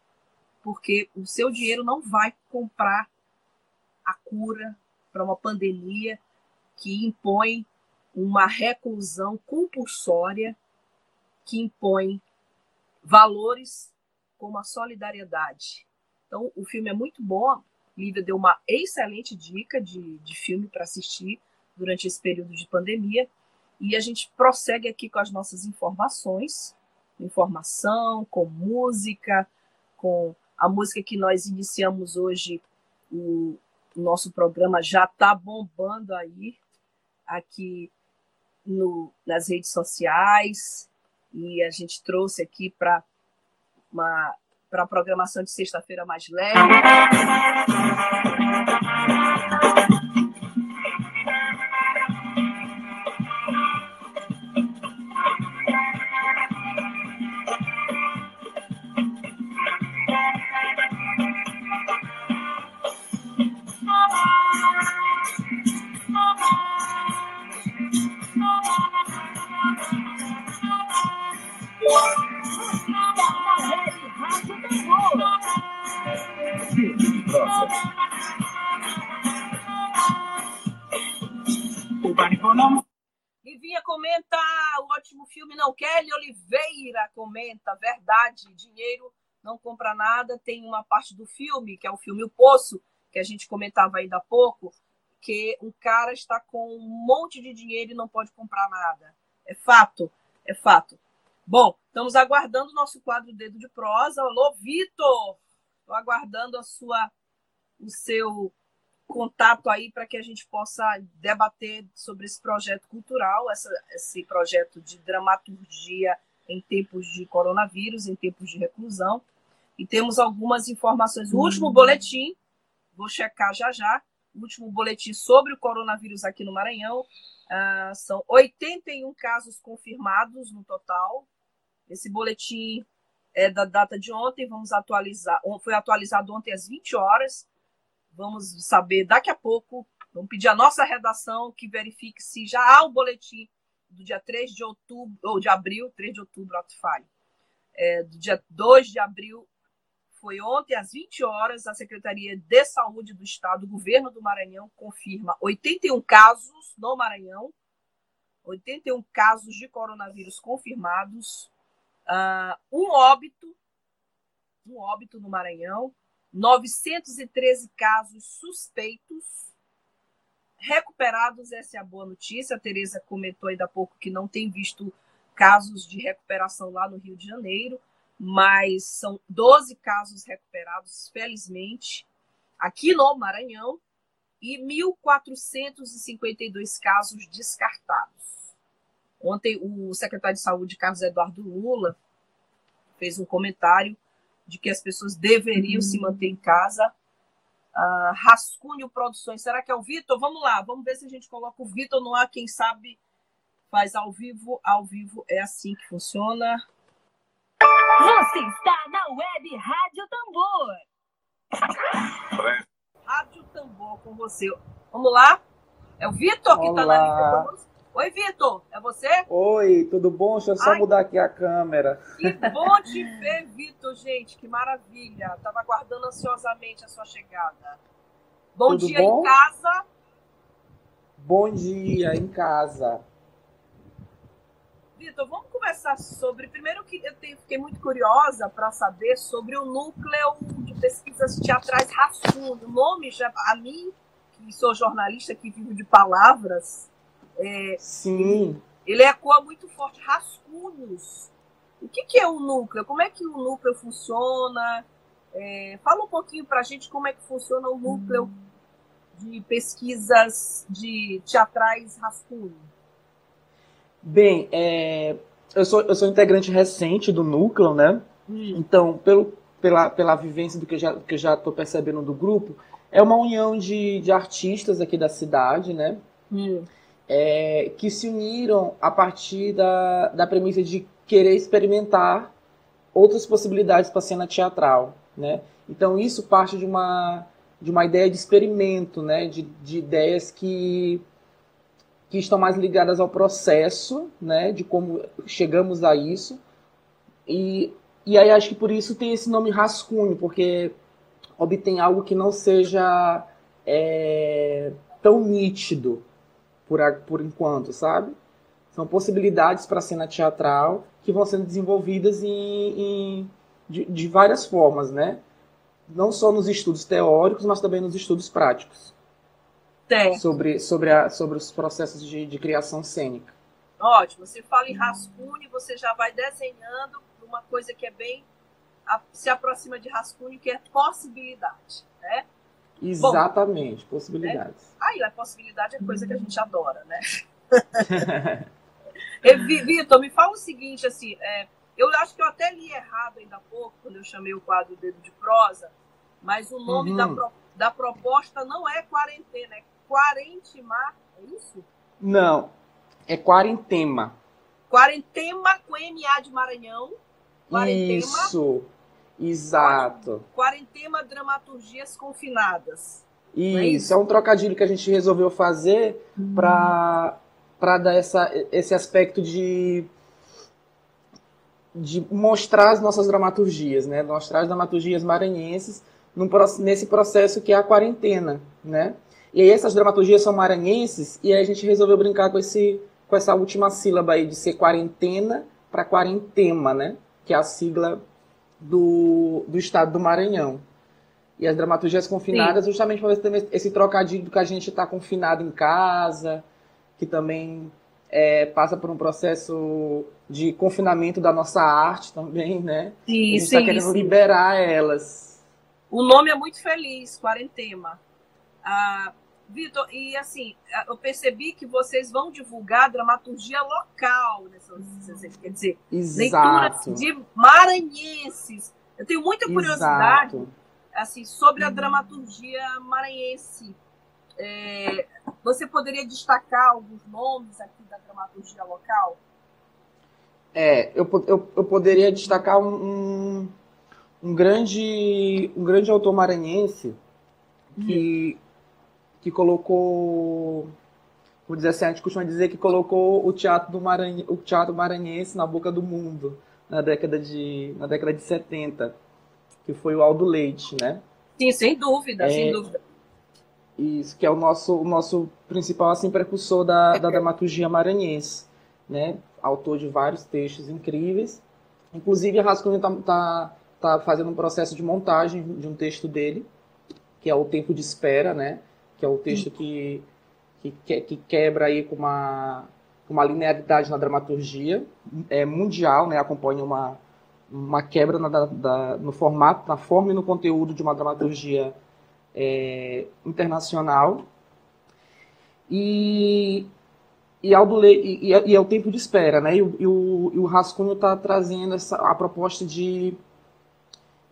porque o seu dinheiro não vai comprar a cura para uma pandemia que impõe uma reclusão compulsória, que impõe valores como a solidariedade. Então, o filme é muito bom. Lívia deu uma excelente dica de filme para assistir durante esse período de pandemia. E a gente prossegue aqui com as nossas informações, informação, com música, com a música que nós iniciamos hoje. O nosso programa já está bombando aí, aqui nas redes sociais, e a gente trouxe aqui para a programação de Sexta-feira Mais Leve. Livinha comenta o ótimo filme. Não, Kelly Oliveira comenta, verdade, dinheiro não compra nada. Tem uma parte do filme, que é o filme O Poço, que a gente comentava ainda há pouco, que um cara está com um monte de dinheiro e não pode comprar nada. É fato, é fato. Bom, estamos aguardando o nosso quadro Dedo de Prosa. Alô, Vitor! Estou aguardando o seu contato aí para que a gente possa debater sobre esse projeto cultural, esse projeto de dramaturgia em tempos de coronavírus, em tempos de reclusão. E temos algumas informações. O último boletim, vou checar já, o último boletim sobre o coronavírus aqui no Maranhão, são 81 casos confirmados no total. Esse boletim é da data de ontem, vamos atualizar. Foi atualizado ontem às 20 horas. Vamos saber daqui a pouco. Vamos pedir à nossa redação que verifique se já há o boletim do dia 3 de outubro, ou de abril, 3 de outubro, ato falho. Do dia 2 de abril, foi ontem, às 20 horas, a Secretaria de Saúde do Estado, o governo do Maranhão, confirma 81 casos no Maranhão, 81 casos de coronavírus confirmados, um óbito no Maranhão, 913 casos suspeitos, recuperados, essa é a boa notícia. A Teresa comentou ainda há pouco que não tem visto casos de recuperação lá no Rio de Janeiro, mas são 12 casos recuperados, felizmente, aqui no Maranhão, e 1.452 casos descartados. Ontem, o secretário de Saúde, Carlos Eduardo Lula, fez um comentário de que as pessoas deveriam se manter em casa. Rascunho Produções, será que é o Vitor? Vamos lá, vamos ver se a gente coloca o Vitor no ar, quem sabe faz ao vivo é assim que funciona. Você está na web Rádio Tambor. Rádio Tambor com você. Vamos lá? É o Vitor que está na linha conosco. Oi, Vitor, é você? Oi, tudo bom? Deixa eu só mudar aqui a câmera. Que bom te ver, Vitor, gente, que maravilha. Estava aguardando ansiosamente a sua chegada. Bom tudo dia bom? Em casa. Bom dia em casa. Vitor, vamos começar sobre... Primeiro, que eu fiquei muito curiosa para saber sobre o Núcleo de Pesquisas Teatrais Rascunho. O nome, já a mim, que sou jornalista, que vivo de palavras... Sim. Ele ecoa muito forte, rascunhos. O que é o núcleo? Como é que o núcleo funciona? Fala um pouquinho para a gente como é que funciona o núcleo de pesquisas de teatrais rascunho. Bem, Eu sou integrante recente do núcleo, né? Então, pela vivência do que eu já estou percebendo do grupo, é uma união de artistas aqui da cidade, né? Que se uniram a partir da premissa de querer experimentar outras possibilidades para a cena teatral, né? Então, isso parte de uma ideia de experimento, né? De ideias que estão mais ligadas ao processo, né? De como chegamos a isso. E aí acho que por isso tem esse nome rascunho, porque obtém algo que não seja tão nítido por enquanto, sabe? São possibilidades para a cena teatral que vão sendo desenvolvidas de várias formas, né? Não só nos estudos teóricos, mas também nos estudos práticos. Sobre os processos de criação cênica. Ótimo. Você fala em rascunho, você já vai desenhando uma coisa que é bem... se aproxima de rascunho, que é possibilidade, né? Exatamente, bom, possibilidades. Né? Aí, a possibilidade é coisa que a gente adora, né? Vitor, me fala o seguinte, assim, eu acho que eu até li errado ainda há pouco, quando eu chamei o quadro Dedo de Prosa, mas o nome da proposta não é quarentena, é quarentimar, é isso? Não, é quarentema. Quarentema com MA de Maranhão. Quarentema, isso, exato. Quarentema, dramaturgias confinadas. Isso, é um trocadilho que a gente resolveu fazer para dar esse aspecto de mostrar as nossas dramaturgias, né? Mostrar as dramaturgias maranhenses nesse processo que é a quarentena, né? E aí essas dramaturgias são maranhenses e aí a gente resolveu brincar com essa última sílaba aí de ser quarentena para quarentema, né? Que é a sigla do estado do Maranhão. E as dramaturgias confinadas, sim, justamente para também esse trocadilho que a gente está confinado em casa, que também passa por um processo de confinamento da nossa arte também, né? Sim, a gente está querendo liberar elas. O nome é muito feliz, Quarentema. Vitor, e assim, eu percebi que vocês vão divulgar dramaturgia local, né? Quer dizer, leituras de maranhenses. Eu tenho muita curiosidade, assim, sobre a dramaturgia maranhense. Você poderia destacar alguns nomes aqui da dramaturgia local? Eu poderia destacar um grande autor maranhense que colocou, vou dizer assim, a gente costuma dizer que colocou o teatro maranhense na boca do mundo na década de 70, que foi o Aldo Leite, né? Sim, sem dúvida. Isso, que é o nosso principal, assim, precursor da dramaturgia maranhense, né? Autor de vários textos incríveis. Inclusive, a Rascunho está fazendo um processo de montagem de um texto dele, que é O Tempo de Espera, né? Que é o texto que quebra aí com uma linearidade na dramaturgia mundial, né? Acompanha uma quebra no formato, na forma e no conteúdo de uma dramaturgia internacional. E é o tempo de espera, né? E o Rascunho está trazendo a proposta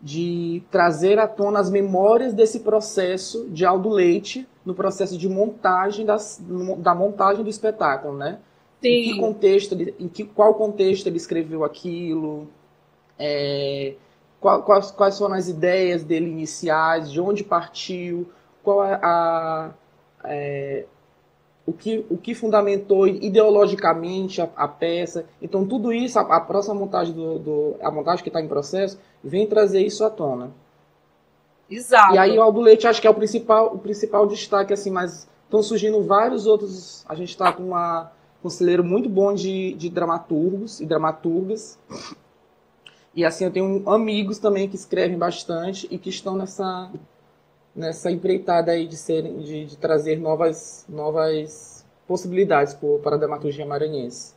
de trazer à tona as memórias desse processo de Aldo Leite no processo de montagem da montagem do espetáculo, né? Sim. Qual contexto ele escreveu aquilo, quais foram as ideias dele iniciais, de onde partiu, qual o que fundamentou ideologicamente a peça. Então, tudo isso, a próxima montagem, a montagem que está em processo, vem trazer isso à tona. Exato. E aí o Aldo Leite acho que é o principal destaque, assim, mas estão surgindo vários outros. A gente está com um celeiro muito bom de dramaturgos e dramaturgas. E assim, eu tenho amigos também que escrevem bastante e que estão nessa empreitada aí de trazer novas possibilidades para a dramaturgia maranhense.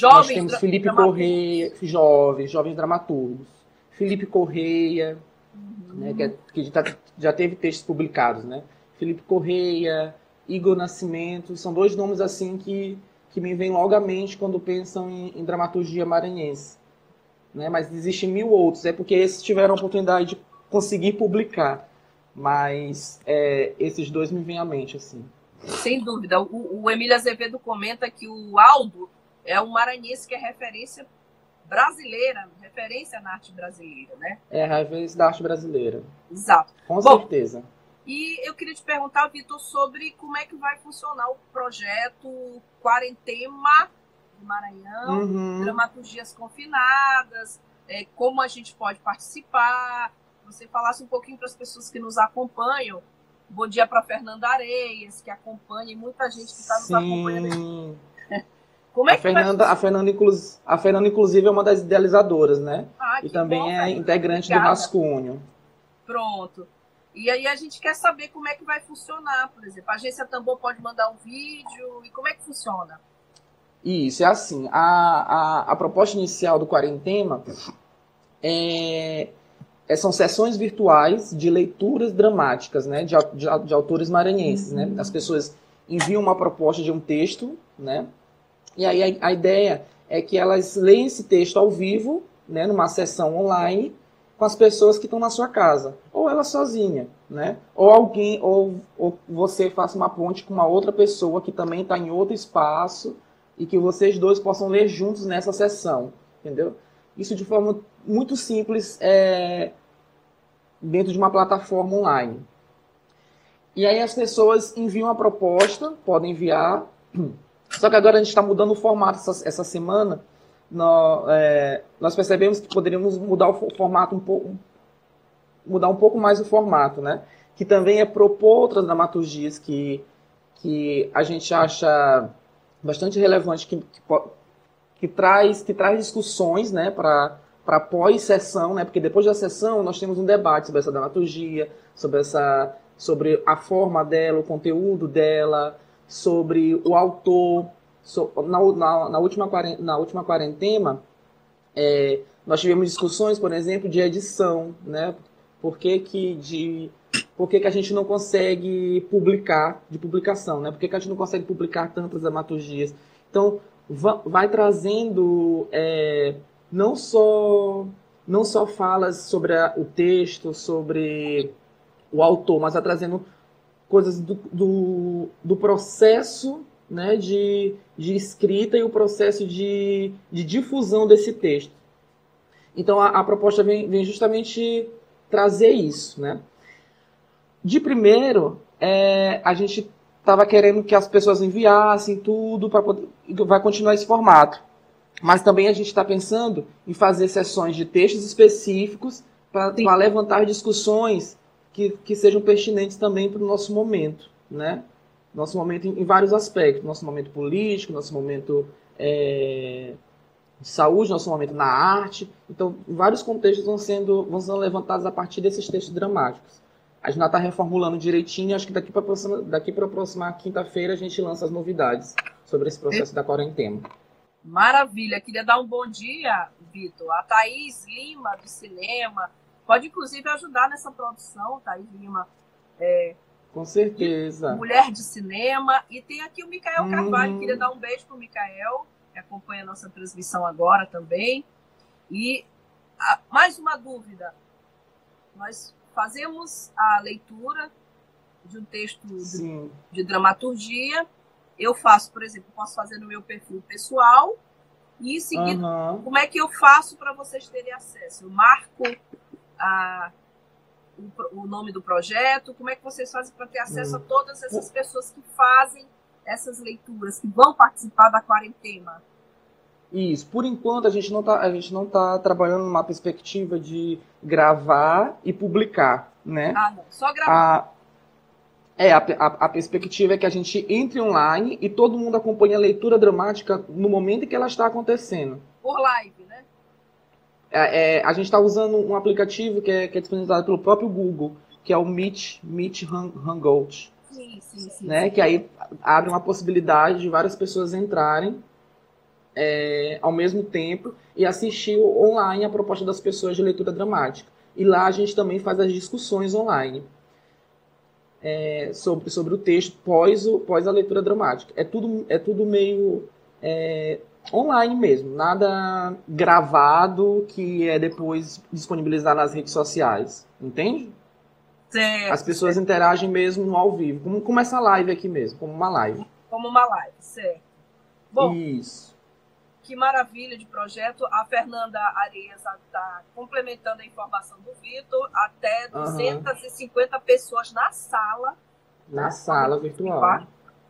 Nós temos Felipe Correia, jovens dramaturgos. Felipe Correia, né, que já teve textos publicados, né? Felipe Correia, Igor Nascimento, são dois nomes assim que que me vem logo à mente quando pensam em dramaturgia maranhense. Né? Mas existem mil outros, é porque esses tiveram a oportunidade de conseguir publicar. Mas esses dois me vêm à mente, assim. Sem dúvida. O Emílio Azevedo comenta que o Aldo é um maranhense que é referência brasileira, referência na arte brasileira, né? É, referência da arte brasileira. Exato. Com certeza. E eu queria te perguntar, Vitor, sobre como é que vai funcionar o projeto Quarentema do Maranhão, dramaturgias confinadas, como a gente pode participar. Você falasse um pouquinho para as pessoas que nos acompanham. Bom dia para Fernanda Areias, que acompanha, e muita gente que está nos acompanhando. Como é que a Fernanda, inclusive, é uma das idealizadoras, né? Ah, e também bom, é integrante do Rascunho. Pronto. E aí a gente quer saber como é que vai funcionar, por exemplo. A Agência Tambor pode mandar um vídeo, e como é que funciona? Isso, é assim. A proposta inicial do Quarentema são sessões virtuais de leituras dramáticas, né, de autores maranhenses. Né? As pessoas enviam uma proposta de um texto, né? E aí a ideia é que elas leem esse texto ao vivo, né, numa sessão online, com as pessoas que estão na sua casa, ou ela sozinha, né? Ou alguém, ou você faça uma ponte com uma outra pessoa que também está em outro espaço e que vocês dois possam ler juntos nessa sessão, entendeu? Isso de forma muito simples, dentro de uma plataforma online. E aí as pessoas enviam a proposta, podem enviar, só que agora a gente está mudando o formato essa semana. Nós percebemos que poderíamos mudar o formato um pouco mais, né? Que também é propor outras dramaturgias que a gente acha bastante relevante, que traz discussões, né, para pós-sessão, né? Porque depois da sessão nós temos um debate sobre essa dramaturgia, sobre a forma dela, o conteúdo dela, sobre o autor. Na última Quarentema, nós tivemos discussões, por exemplo, de edição, né? Por que a gente não consegue publicação, né? Por que a gente não consegue publicar tantas dramaturgias? Então, vai trazendo não só falas sobre o texto, sobre o autor, mas vai trazendo coisas do processo, né, de escrita e o processo de difusão desse texto. Então, a proposta vem justamente trazer isso, né? De primeiro, a gente estava querendo que as pessoas enviassem tudo, vai continuar esse formato. Mas também a gente está pensando em fazer sessões de textos específicos para levantar discussões que sejam pertinentes também para o nosso momento, né? Nosso momento em vários aspectos, nosso momento político, nosso momento de saúde, nosso momento na arte. Então, vários contextos vão sendo levantados a partir desses textos dramáticos. A gente ainda está reformulando direitinho, acho que daqui para a próxima quinta-feira a gente lança as novidades sobre esse processo da Quarentema. Maravilha! Queria dar um bom dia, Vitor. A Thaís Lima, do cinema, pode inclusive ajudar nessa produção, Thaís Lima. Com certeza. Mulher de cinema. E tem aqui o Micael Carvalho. Queria dar um beijo para o Micael, que acompanha a nossa transmissão agora também. E mais uma dúvida. Nós fazemos a leitura de um texto de dramaturgia. Eu faço, por exemplo, posso fazer no meu perfil pessoal. E em seguida, como é que eu faço para vocês terem acesso? Eu marco o nome do projeto, como é que vocês fazem para ter acesso a todas essas pessoas que fazem essas leituras, que vão participar da Quarentema? Isso, por enquanto a gente não tá trabalhando numa perspectiva de gravar e publicar, né? Ah, não, só gravar. A perspectiva é que a gente entre online e todo mundo acompanha a leitura dramática no momento em que ela está acontecendo. Por live, né? A gente está usando um aplicativo que é disponibilizado pelo próprio Google, que é o Meet Hangout. Sim. Né? Sim. Que aí abre uma possibilidade de várias pessoas entrarem ao mesmo tempo e assistir online a proposta das pessoas de leitura dramática. E lá a gente também faz as discussões online sobre o texto pós a leitura dramática. É tudo meio online mesmo, nada gravado que é depois disponibilizado nas redes sociais, entende? Certo. As pessoas interagem mesmo ao vivo, como essa live aqui mesmo, como uma live. Como uma live, certo. Bom, isso. Que maravilha de projeto. A Fernanda Arias está complementando a informação do Vitor, até 250 pessoas na sala. Na sala virtual.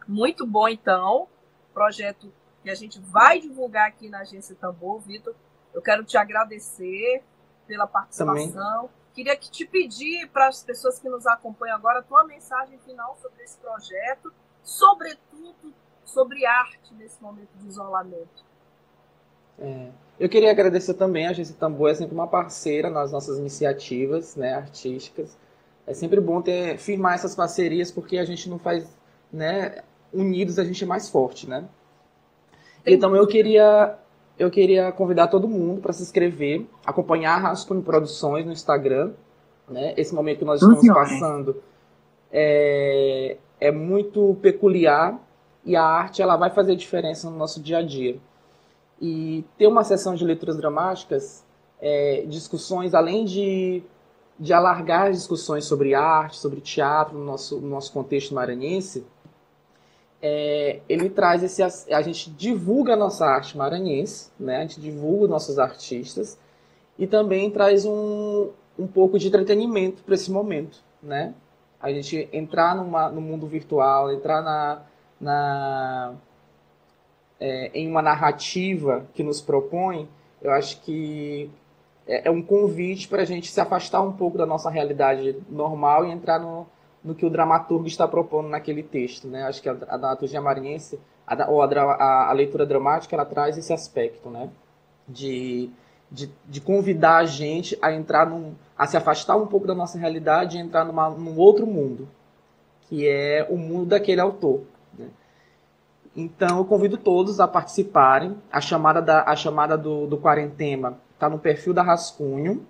Muito bom, então. Projeto que a gente vai divulgar aqui na Agência Tambor. Vitor, eu quero te agradecer pela participação. Também. Queria que te pedir para as pessoas que nos acompanham agora a tua mensagem final sobre esse projeto, sobretudo sobre arte nesse momento de isolamento. Eu queria agradecer também, a Agência Tambor é sempre uma parceira nas nossas iniciativas, né, artísticas. É sempre bom firmar essas parcerias, porque a gente não faz, né, unidos a gente é mais forte, né? Então eu queria convidar todo mundo para se inscrever, acompanhar a Rascunho Produções no Instagram, né? Esse momento que nós estamos passando é muito peculiar, e a arte ela vai fazer diferença no nosso dia a dia. E ter uma sessão de leituras dramáticas, discussões, além de alargar as discussões sobre arte, sobre teatro, no nosso contexto maranhense, ele traz a gente divulga a nossa arte maranhense, né? A gente divulga os nossos artistas e também traz um pouco de entretenimento para esse momento, né? A gente entrar no mundo virtual, entrar em uma narrativa que nos propõe, eu acho que é um convite para a gente se afastar um pouco da nossa realidade normal e entrar no que o dramaturgo está propondo naquele texto, né? Acho que a dramaturgia maranhense, a leitura dramática, ela traz esse aspecto, né? De convidar a gente a entrar a se afastar um pouco da nossa realidade e entrar num outro mundo, que é o mundo daquele autor, né? Então, eu convido todos a participarem. A chamada do Quarentema está no perfil da Rascunho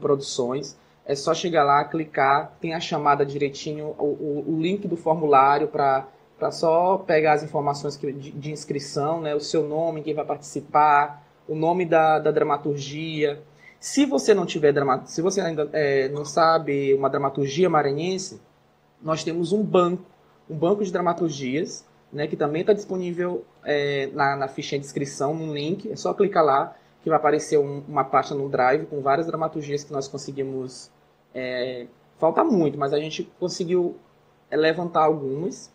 Produções. É só chegar lá, clicar, tem a chamada direitinho, o link do formulário para só pegar as informações de inscrição, né? O seu nome, quem vai participar, o nome da dramaturgia. Se você não tiver se você ainda não sabe uma dramaturgia maranhense, nós temos um banco de dramaturgias, né, que também está disponível na ficha de inscrição, no link. É só clicar lá que vai aparecer uma pasta no Drive com várias dramaturgias que nós conseguimos... falta muito, mas a gente conseguiu levantar algumas.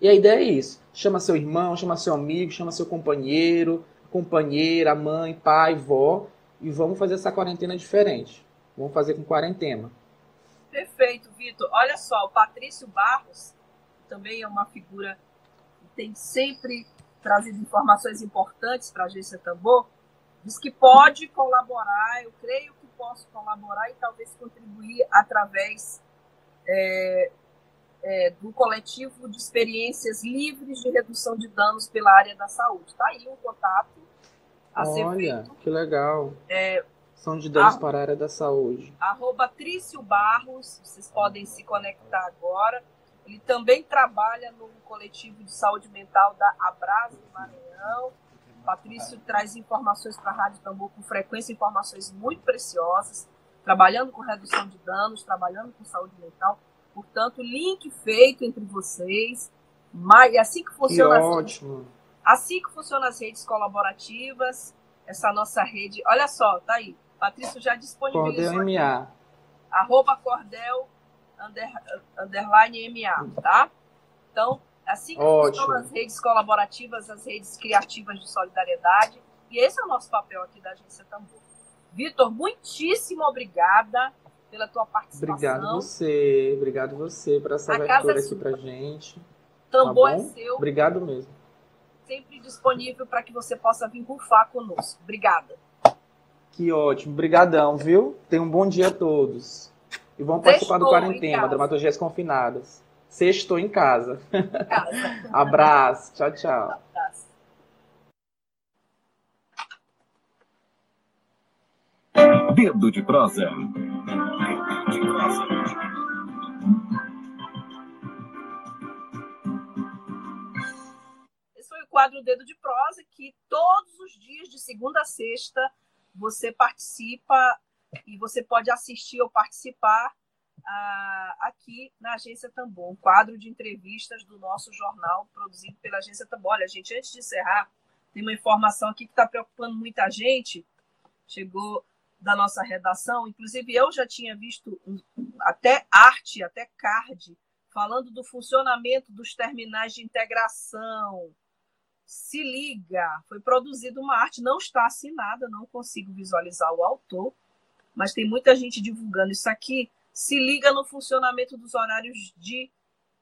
E a ideia é isso. Chama seu irmão, chama seu amigo, chama seu companheiro, companheira, mãe, pai, vó. E vamos fazer essa quarentena diferente. Vamos fazer com quarentena. Perfeito, Vitor. Olha só, o Patrício Barros também é uma figura que tem sempre trazido informações importantes para a Agência Tambor. Diz que pode colaborar, eu creio que posso colaborar e talvez contribuir através do coletivo de experiências livres de redução de danos pela área da saúde. Está aí um contato a ser feito. Olha, que legal. São de danos para a área da saúde. @Trício Barros, vocês podem se conectar agora. Ele também trabalha no coletivo de saúde mental da Abrasa do Maranhão. Patrício traz informações para a Rádio Tambor com frequência, informações muito preciosas, trabalhando com redução de danos, trabalhando com saúde mental. Portanto, link feito entre vocês. Mas, assim que funciona as redes colaborativas, essa nossa rede... Olha só, tá aí. Patrício já disponibilizou Cordel MA. Aqui, @Cordel_MA, tá? Então... Assim que estão as redes colaborativas, as redes criativas de solidariedade. E esse é o nosso papel aqui da Agência Tambor. Vitor, muitíssimo obrigada pela tua participação. Obrigado você por essa abertura aqui pra gente. Tambor é seu. Obrigado mesmo. Sempre disponível para que você possa vir rufar conosco. Obrigada. Que ótimo. Obrigadão, viu? Tenham um bom dia a todos. E vão participar do Quarentena, Dramaturgias Confinadas. Sextou em casa. Abraço. Tchau, tchau. Abraço. Dedo de prosa. Dedo de prosa. Esse foi o quadro Dedo de Prosa, que todos os dias, de segunda a sexta, você participa e você pode assistir ou participar aqui na Agência Tambor, um quadro de entrevistas do nosso jornal produzido pela Agência Tambor. Olha, gente, antes de encerrar, tem uma informação aqui que está preocupando muita gente, chegou da nossa redação, inclusive eu já tinha visto até arte, até card, falando do funcionamento dos terminais de integração. Se liga, foi produzida uma arte, não está assinada, não consigo visualizar o autor, mas tem muita gente divulgando isso aqui. Se liga no funcionamento dos horários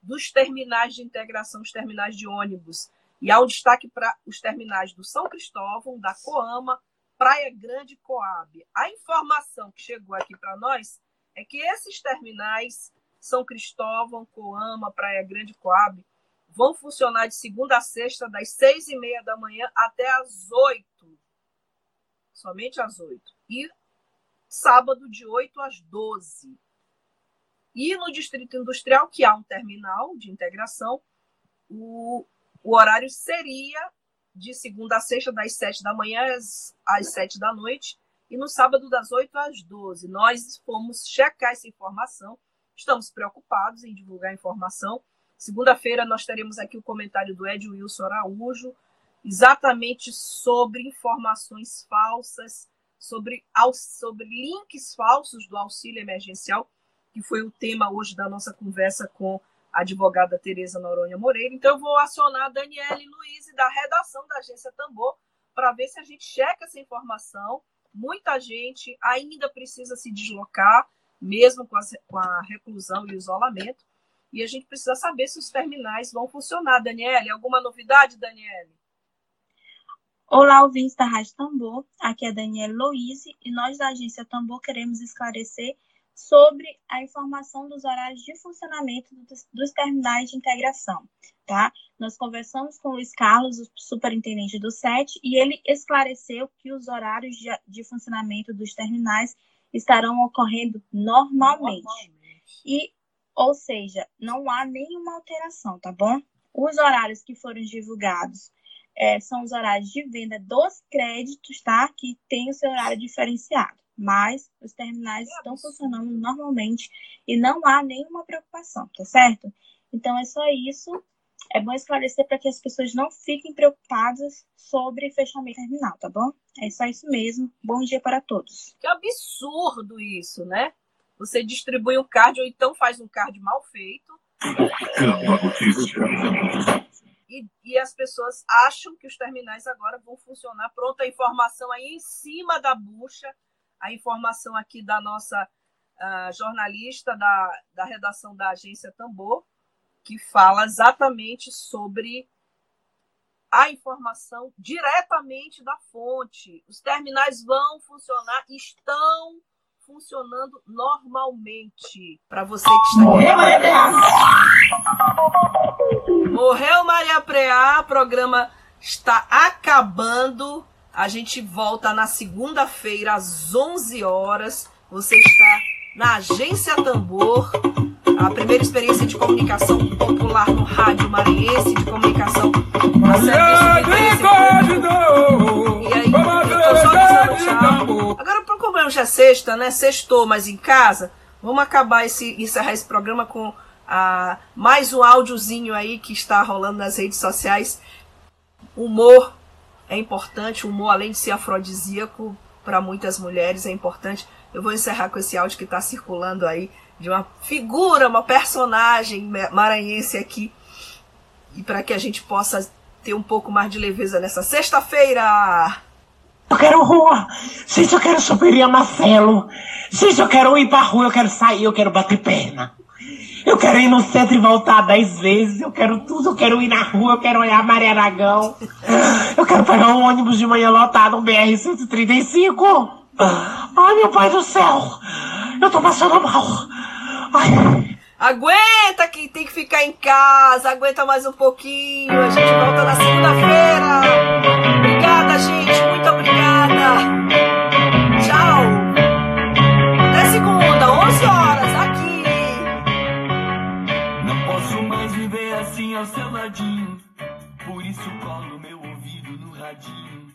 dos terminais de integração, os terminais de ônibus. E há um destaque para os terminais do São Cristóvão, da Coama, Praia Grande, Coab. A informação que chegou aqui para nós é que esses terminais, São Cristóvão, Coama, Praia Grande, Coab, vão funcionar de segunda a sexta, das 6h30 da manhã até às 8h. Somente às 8h. E sábado, de 8h às 12h. E no Distrito Industrial, que há um terminal de integração, o horário seria de segunda a sexta, das 7 da manhã às 7 da noite, e no sábado, das 8 às 12. Nós fomos checar essa informação, estamos preocupados em divulgar a informação. Segunda-feira nós teremos aqui o comentário do Ed Wilson Araújo, exatamente sobre informações falsas, sobre links falsos do auxílio emergencial, que foi o tema hoje da nossa conversa com a advogada Teresa Noronha Moreira. Então, eu vou acionar a Daniele Luiz, da redação da Agência Tambor, para ver se a gente checa essa informação. Muita gente ainda precisa se deslocar, mesmo com a reclusão e o isolamento, e a gente precisa saber se os terminais vão funcionar. Daniele, alguma novidade, Daniele? Olá, ouvintes da Rádio Tambor. Aqui é a Daniele Luiz, e nós da Agência Tambor queremos esclarecer sobre a informação dos horários de funcionamento dos terminais de integração, tá? Nós conversamos com o Luiz Carlos, o superintendente do SET, e ele esclareceu que os horários de funcionamento dos terminais estarão ocorrendo normalmente. Ou seja, não há nenhuma alteração, tá bom? Os horários que foram divulgados são os horários de venda dos créditos, tá? Que tem o seu horário diferenciado. Mas os terminais estão funcionando normalmente e não há nenhuma preocupação, tá certo? Então, é só isso. É bom esclarecer para que as pessoas não fiquem preocupadas sobre fechamento terminal, tá bom? É só isso mesmo. Bom dia para todos. Que absurdo isso, né? Você distribui um card ou então faz um card mal feito. E as pessoas acham que os terminais agora vão funcionar. Pronto, a informação aí em cima da bucha. A informação aqui da nossa jornalista da redação da Agência Tambor, que fala exatamente sobre a informação diretamente da fonte. Os terminais vão funcionar, estão funcionando normalmente. Para você que está aqui. Morreu Maria Preá! Morreu Maria Preá, o programa está acabando. A gente volta na segunda-feira, às 11 horas. Você está na Agência Tambor, a primeira experiência de comunicação popular no Rádio Maranhense, de comunicação a serviço do interesse. E aí, eu só dizendo tchau. Agora, como hoje é sexta, né? Sextou, mas em casa, vamos acabar encerrar esse programa com mais um áudiozinho aí que está rolando nas redes sociais. Humor. É importante, o humor, além de ser afrodisíaco, para muitas mulheres é importante. Eu vou encerrar com esse áudio que está circulando aí, de uma figura, uma personagem maranhense aqui, e para que a gente possa ter um pouco mais de leveza nessa sexta-feira. Eu quero rua, gente, eu quero choperia Marcelo, gente, eu quero ir pra rua, eu quero sair, eu quero bater perna. Eu quero ir no centro e voltar 10 vezes. Eu quero tudo, eu quero ir na rua. Eu quero olhar Maria Aragão. Eu quero pegar um ônibus de manhã lotado, um BR-135. Ai, meu pai do céu, eu tô passando mal. Ai. Aguenta que tem que ficar em casa. Aguenta mais um pouquinho. A gente volta na segunda-feira. Obrigada, gente, muito obrigada. Tchau. Até segunda, 11h, aqui. Ao seu ladinho. Por isso colo meu ouvido no radinho.